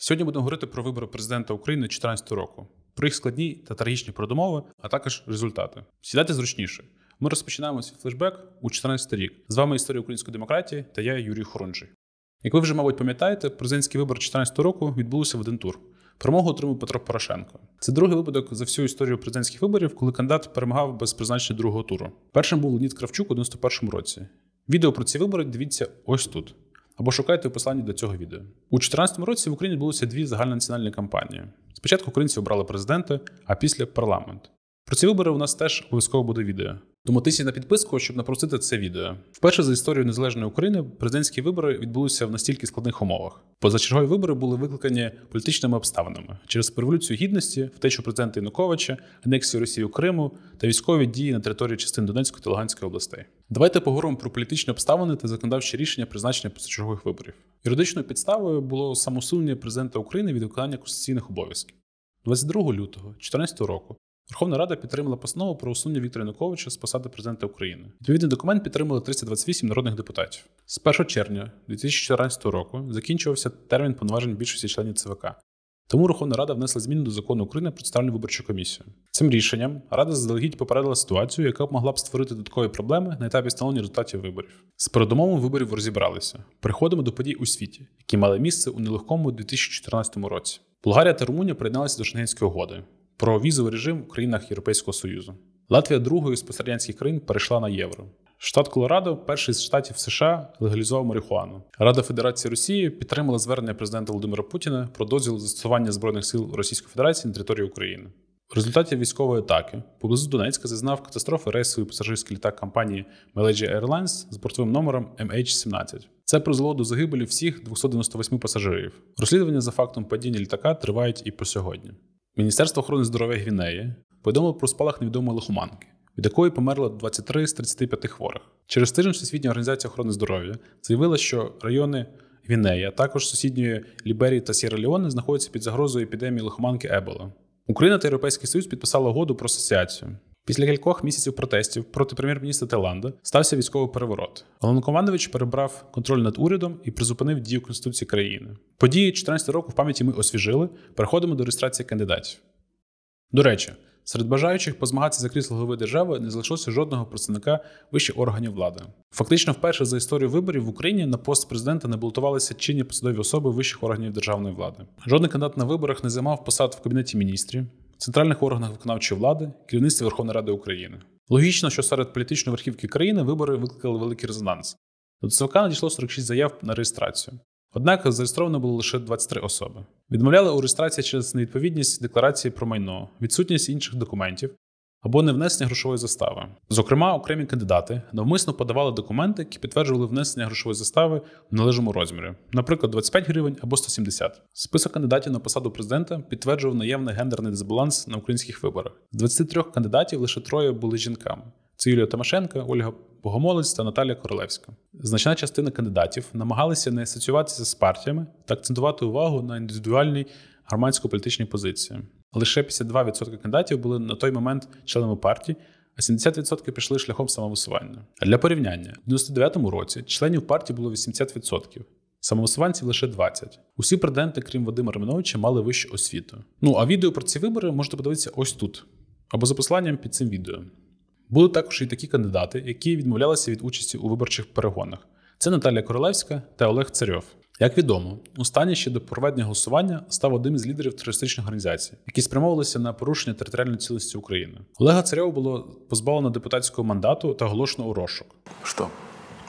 Сьогодні будемо говорити про вибори президента України 2014 року, про їх складні та трагічні передумови, а також результати. Сідайте зручніше. Ми розпочинаємо свій флешбек у 2014 рік. З вами історія української демократії та я, Юрій Хорунжий. Як ви вже, мабуть, пам'ятаєте, президентські вибори 2014 року відбулися в один тур. Перемогу отримав Петро Порошенко. Це другий випадок за всю історію президентських виборів, коли кандидат перемагав без призначення другого туру. Першим був Леонід Кравчук у 91-му році. Відео про ці вибори дивіться ось тут. Або шукайте у посланні до цього відео. У 2014 році в Україні відбулися дві загальнонаціональні кампанії. Спочатку українці обрали президента, а після парламент. Про ці вибори у нас теж обов'язково буде відео. Тому тисніть на підписку, щоб напросити це відео. Вперше за історію незалежної України президентські вибори відбулися в настільки складних умовах. Позачергові вибори були викликані політичними обставинами через революцію гідності, втечу президента Януковича, анексію Росії Криму та військові дії на території частин Донецької та Луганської областей. Давайте поговоримо про політичні обставини та законодавчі рішення призначення позачергових виборів. Юридичною підставою було самоусунення президента України від виконання конституційних обов'язків. 22 лютого 2014 року Верховна Рада підтримала постанову про усунення Віктора Януковича з посади президента України. Відповідний документ підтримали 328 народних депутатів. З 1 червня 2014 року закінчувався термін повноважень більшості членів ЦВК. Тому Верховна Рада внесла зміни до закону України про Центральну виборчу комісію. Цим рішенням Рада заздалегідь попередила ситуацію, яка могла б створити додаткові проблеми на етапі встановлення результатів виборів. З передумовами виборів розібралися. Переходимо до подій у світі, які мали місце у нелегкому 2014 році. Болгарія та Румунія приєдналися до Шенгенської угоди про візовий режим в країнах Європейського Союзу. Латвія другою з пострадянських країн перейшла на євро. Штат Колорадо, перший з штатів США, легалізував марихуану. Рада Федерації Росії підтримала звернення президента Володимира Путіна про дозвіл застосування Збройних сил Російської Федерації на території України. В результаті військової атаки поблизу Донецька зазнав катастрофи рейсовий пасажирський літак компанії Malaysia Airlines з бортовим номером MH17. Це призвело до загибелі всіх 298 пасажирів. Розслідування за фактом падіння літака тривають і по сьогодні. Міністерство охорони здоров'я Гвінеї повідомило про спалах невідомої лихоманки, від якої померло 23 з 35 хворих. Через тиждень Всесвітня організація охорони здоров'я заявила, що райони Гвінеї, а також сусідньої Ліберії та Сєра-Леоне знаходяться під загрозою епідемії лихоманки Ебола. Україна та Європейський Союз підписали угоду про асоціацію. Після кількох місяців протестів проти прем'єр-міністра Таїланду стався військовий переворот. Головнокомандувач перебрав контроль над урядом і призупинив дію Конституції країни. Події 2014 року в пам'яті ми освіжили, переходимо до реєстрації кандидатів. До речі, серед бажаючих позмагатися за крісло голови держави не залишилося жодного представника вищих органів влади. Фактично вперше за історію виборів в Україні на пост президента не балотувалися чинні посадові особи вищих органів державної влади. Жодний кандидат на виборах не займав посад в Кабінеті міністрів, центральних органах виконавчої влади, керівництві Верховної Ради України. Логічно, що серед політичної верхівки країни вибори викликали великий резонанс. До ЦВК надійшло 46 заяв на реєстрацію. Однак зареєстровано було лише 23 особи. Відмовляли у реєстрації через невідповідність декларації про майно, відсутність інших документів або невнесення грошової застави. Зокрема, окремі кандидати навмисно подавали документи, які підтверджували внесення грошової застави в належному розмірі, наприклад, 25 гривень або 170. Список кандидатів на посаду президента підтверджував наявний гендерний дисбаланс на українських виборах. З 23 кандидатів лише троє були жінками. Це Юлія Тимошенко, Ольга Богомолець та Наталія Королевська. Значна частина кандидатів намагалися не асоціюватися з партіями та акцентувати увагу на індивідуальній громадсько-політичній позиції. Лише 52% кандидатів були на той момент членами партій, а 70% пішли шляхом самовисування. Для порівняння, в 99-му році членів партії було 80%, самовисуванців лише 20%. Усі президенти, крім Вадима Романовича, мали вищу освіту. Ну, а відео про ці вибори можете подивитися ось тут, або за посиланням під цим відео. Були також і такі кандидати, які відмовлялися від участі у виборчих перегонах. Це Наталія Королевська та Олег Царьов. Як відомо, у стані ще до проведення голосування став одним із лідерів терористичних організацій, які спрямовувалися на порушення територіальної цілісності України. Олега Царьова було позбавлено депутатського мандату та оголошено у розшук. Що?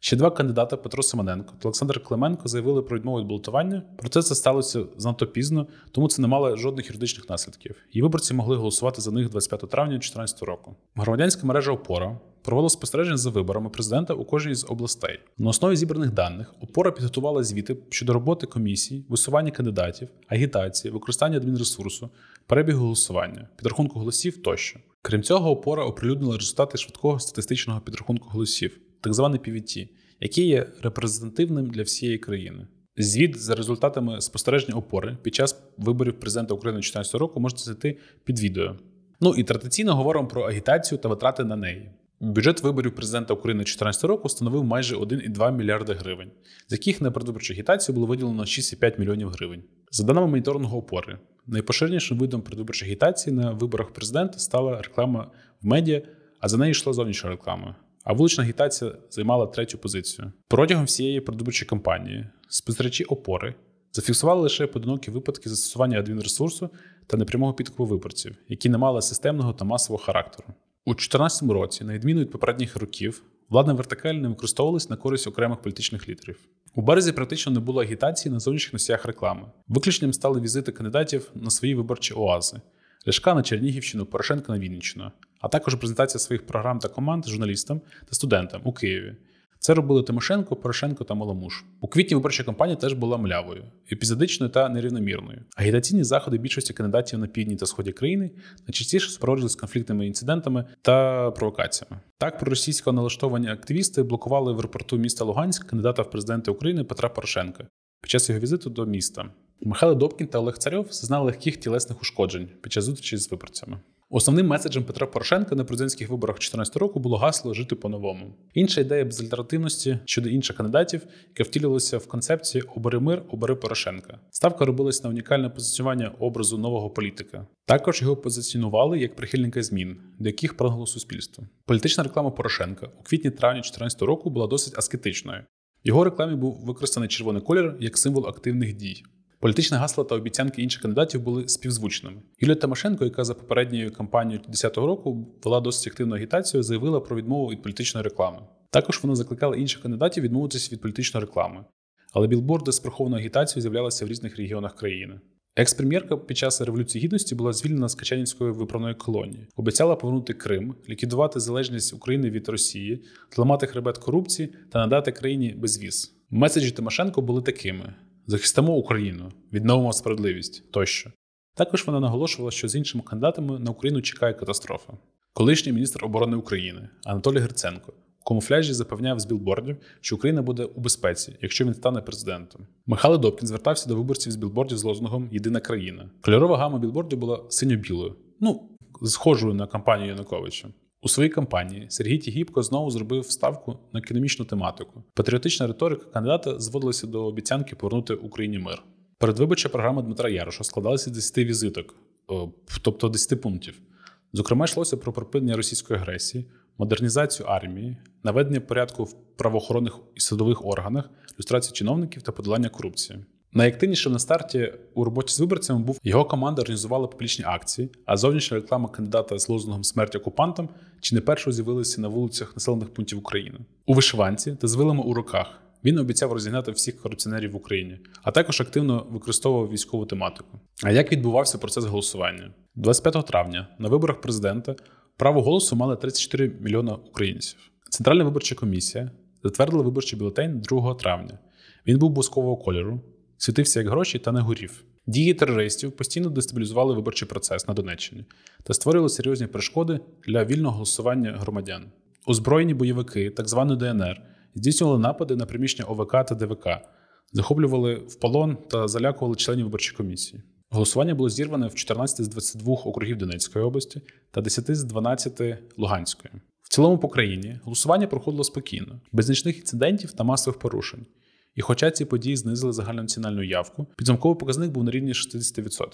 Ще два кандидата, Петро Семененко та Олександр Клименко, заявили про відмову від балотування. Проте це сталося занадто пізно, тому це не мало жодних юридичних наслідків. І виборці могли голосувати за них 25 травня 2014 року. Громадянська мережа «Опора» провела спостереження за виборами президента у кожній з областей. На основі зібраних даних «Опора» підготувала звіти щодо роботи комісій, висування кандидатів, агітації, використання адмінресурсу, перебігу голосування, підрахунку голосів тощо. Крім цього, «Опора» оприлюднила результати швидкого статистичного підрахунку голосів, так званий ПВТ, який є репрезентативним для всієї країни. Звіт за результатами спостереження «Опори» під час виборів президента України 2014 року можете знайти під відео. Ну і традиційно говоримо про агітацію та витрати на неї. Бюджет виборів президента України 2014 року становив майже 1,2 мільярда гривень, з яких на передвиборчу агітацію було виділено 6,5 мільйонів гривень. За даними моніторингу «Опори», найпоширенішим видом передвиборчої агітації на виборах президента стала реклама в медіа, а за нею йшла зовнішня реклама. А вулична агітація займала третю позицію. Протягом всієї передвиборчої кампанії спостерігачі «Опори» зафіксували лише поодинокі випадки застосування адмінресурсу та непрямого підкупу виборців, які не мали системного та масового характеру. У 2014 році, на відміну від попередніх років, владна вертикаль не використовувалась на користь окремих політичних лідерів. У березі практично не було агітації на зовнішніх носіях реклами. Виключенням стали візити кандидатів на свої виборчі оази – Ляшка на Чернігівщину, Порошенка на Вінниччину, а також презентація своїх програм та команд журналістам та студентам у Києві. Це робили Тимошенко, Порошенко та Маломуш. У квітні виборча кампанія теж була млявою, епізодичною та нерівномірною. Агітаційні заходи більшості кандидатів на півдні та сході країни найчастіше супроводжувалися конфліктними інцидентами та провокаціями. Так, проросійсько налаштовані активісти блокували в аеропорту міста Луганськ кандидата в президенти України Петра Порошенка під час його візиту до міста. Михайло Добкін та Олег Царьов зазнали легких тілесних ушкоджень під час зустрічі з виборцями. Основним меседжем Петра Порошенка на президентських виборах 2014 року було гасло «Жити по-новому». Інша ідея безальтернативності щодо інших кандидатів, яка втілювалася в концепції «Обери мир, обери Порошенка». Ставка робилась на унікальне позиціонування образу нового політика. Також його позиціонували як прихильника змін, до яких прагнуло суспільство. Політична реклама Порошенка у квітні-травні 2014 року була досить аскетичною. В його рекламі був використаний червоний колір як символ активних дій. Політичне гасло та обіцянки інших кандидатів були співзвучними. Юлія Тимошенко, яка за попередньою кампанією 2010 року вела досить активну агітацію, заявила про відмову від політичної реклами. Також вона закликала інших кандидатів відмовитися від політичної реклами. Але білборди з прихованою агітацією з'являлися в різних регіонах країни. Екс-прем'єрка під час Революції Гідності була звільнена з Качанівської виправної колонії. Обіцяла повернути Крим, ліквідувати залежність України від Росії, зламати хребет корупції та надати країні безвіз. Меседжі Тимошенко були такими: захистимо Україну, відновимо справедливість тощо. Також вона наголошувала, що з іншими кандидатами на Україну чекає катастрофа. Колишній міністр оборони України Анатолій Герценко у камуфляжі запевняв з білбордів, що Україна буде у безпеці, якщо він стане президентом. Михайло Добкін звертався до виборців з білбордів з лозунгом «Єдина країна». Кольорова гама білбордів була синьо-білою, схожою на кампанію Януковича. У своїй кампанії Сергій Тігіпко знову зробив ставку на економічну тематику. Патріотична риторика кандидата зводилася до обіцянки повернути Україні мир. Передвиборча програма Дмитра Яриша складалася з 10 візиток, тобто 10 пунктів. Зокрема, йшлося про припинення російської агресії, модернізацію армії, наведення порядку в правоохоронних і судових органах, люстрацію чиновників та подолання корупції. Найактивнішим на старті у роботі з виборцями був його команда організувала публічні акції, а зовнішня реклама кандидата з лозунгом «Смерть окупантам» чи не першого з'явилися на вулицях населених пунктів України. У вишиванці та з вилами у руках він обіцяв розігнати всіх корупціонерів в Україні, а також активно використовував військову тематику. А як відбувався процес голосування? 25 травня на виборах президента право голосу мали 34 мільйона українців. Центральна виборча комісія затвердила виборчий бюлетень 2 травня. Він був бузкового кольору, світився як гроші та не горів. Дії терористів постійно дестабілізували виборчий процес на Донеччині та створювали серйозні перешкоди для вільного голосування громадян. Озброєні бойовики, так званої ДНР, здійснювали напади на приміщення ОВК та ДВК, захоплювали в полон та залякували членів виборчої комісії. Голосування було зірване в 14 з 22 округів Донецької області та 10 з 12 Луганської. В цілому по країні голосування проходило спокійно, без значних інцидентів та масових порушень. І хоча ці події знизили загальнонаціональну явку, підсумковий показник був на рівні 60%.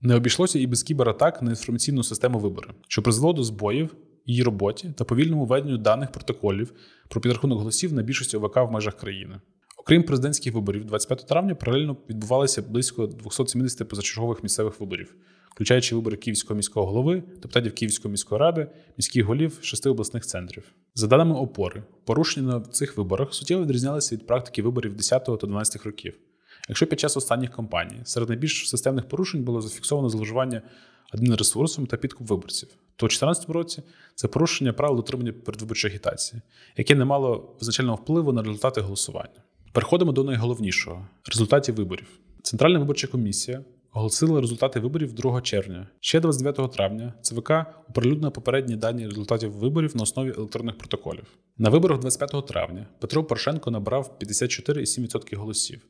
Не обійшлося і без кібератак на інформаційну систему виборів, що призвело до збоїв, її роботі та повільному веденню даних протоколів про підрахунок голосів на більшості ОВК в межах країни. Окрім президентських виборів, 25 травня паралельно відбувалися близько 270 позачергових місцевих виборів, включаючи вибори Київського міського голови, депутатів Київської міської ради, міських голів 6 обласних центрів. За даними «Опори», порушення на цих виборах суттєво відрізнялися від практики виборів 10 та 12 років. Якщо під час останніх кампаній серед найбільш системних порушень було зафіксовано зловживання адмінресурсом та підкуп виборців, то у 2014 році це порушення правил дотримання передвиборчої агітації, яке не мало визначального впливу на результати голосування. Переходимо до найголовнішого – результатів виборів. Центральна виборча комісія оголосила результати виборів 2 червня. Ще 29 травня ЦВК оприлюднила попередні дані результатів виборів на основі електронних протоколів. На виборах 25 травня Петро Порошенко набрав 54,7% голосів.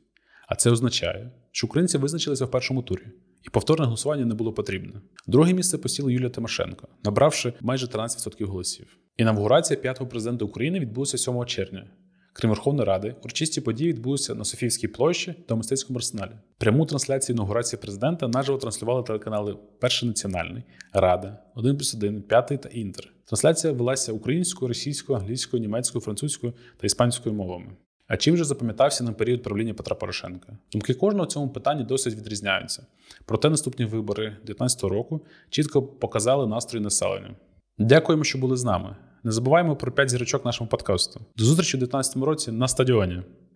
А це означає, що українці визначилися в першому турі, і повторне голосування не було потрібне. Друге місце посіла Юлія Тимошенко, набравши майже 13% голосів. Інавгурація п'ятого президента України відбулася 7 червня. Крім Верховної Ради, урочисті події відбулися на Софіївській площі та у мистецькому арсеналі. Пряму трансляцію інавгурації президента наживо транслювали телеканали «Перший національний», «Рада», «1+1», «П'ятий» та «Інтер». Трансляція велася українською, російською, англійською, німецькою, французькою та іспанською мовами. А чим же запам'ятався нам період правління Петра Порошенка? Думки кожного в цьому питанні досить відрізняються. Проте наступні вибори 2019 року чітко показали настрої населення. Дякуємо, що були з нами. Не забуваємо про 5 зірочок нашому подкасту. До зустрічі у 2019 році на стадіоні.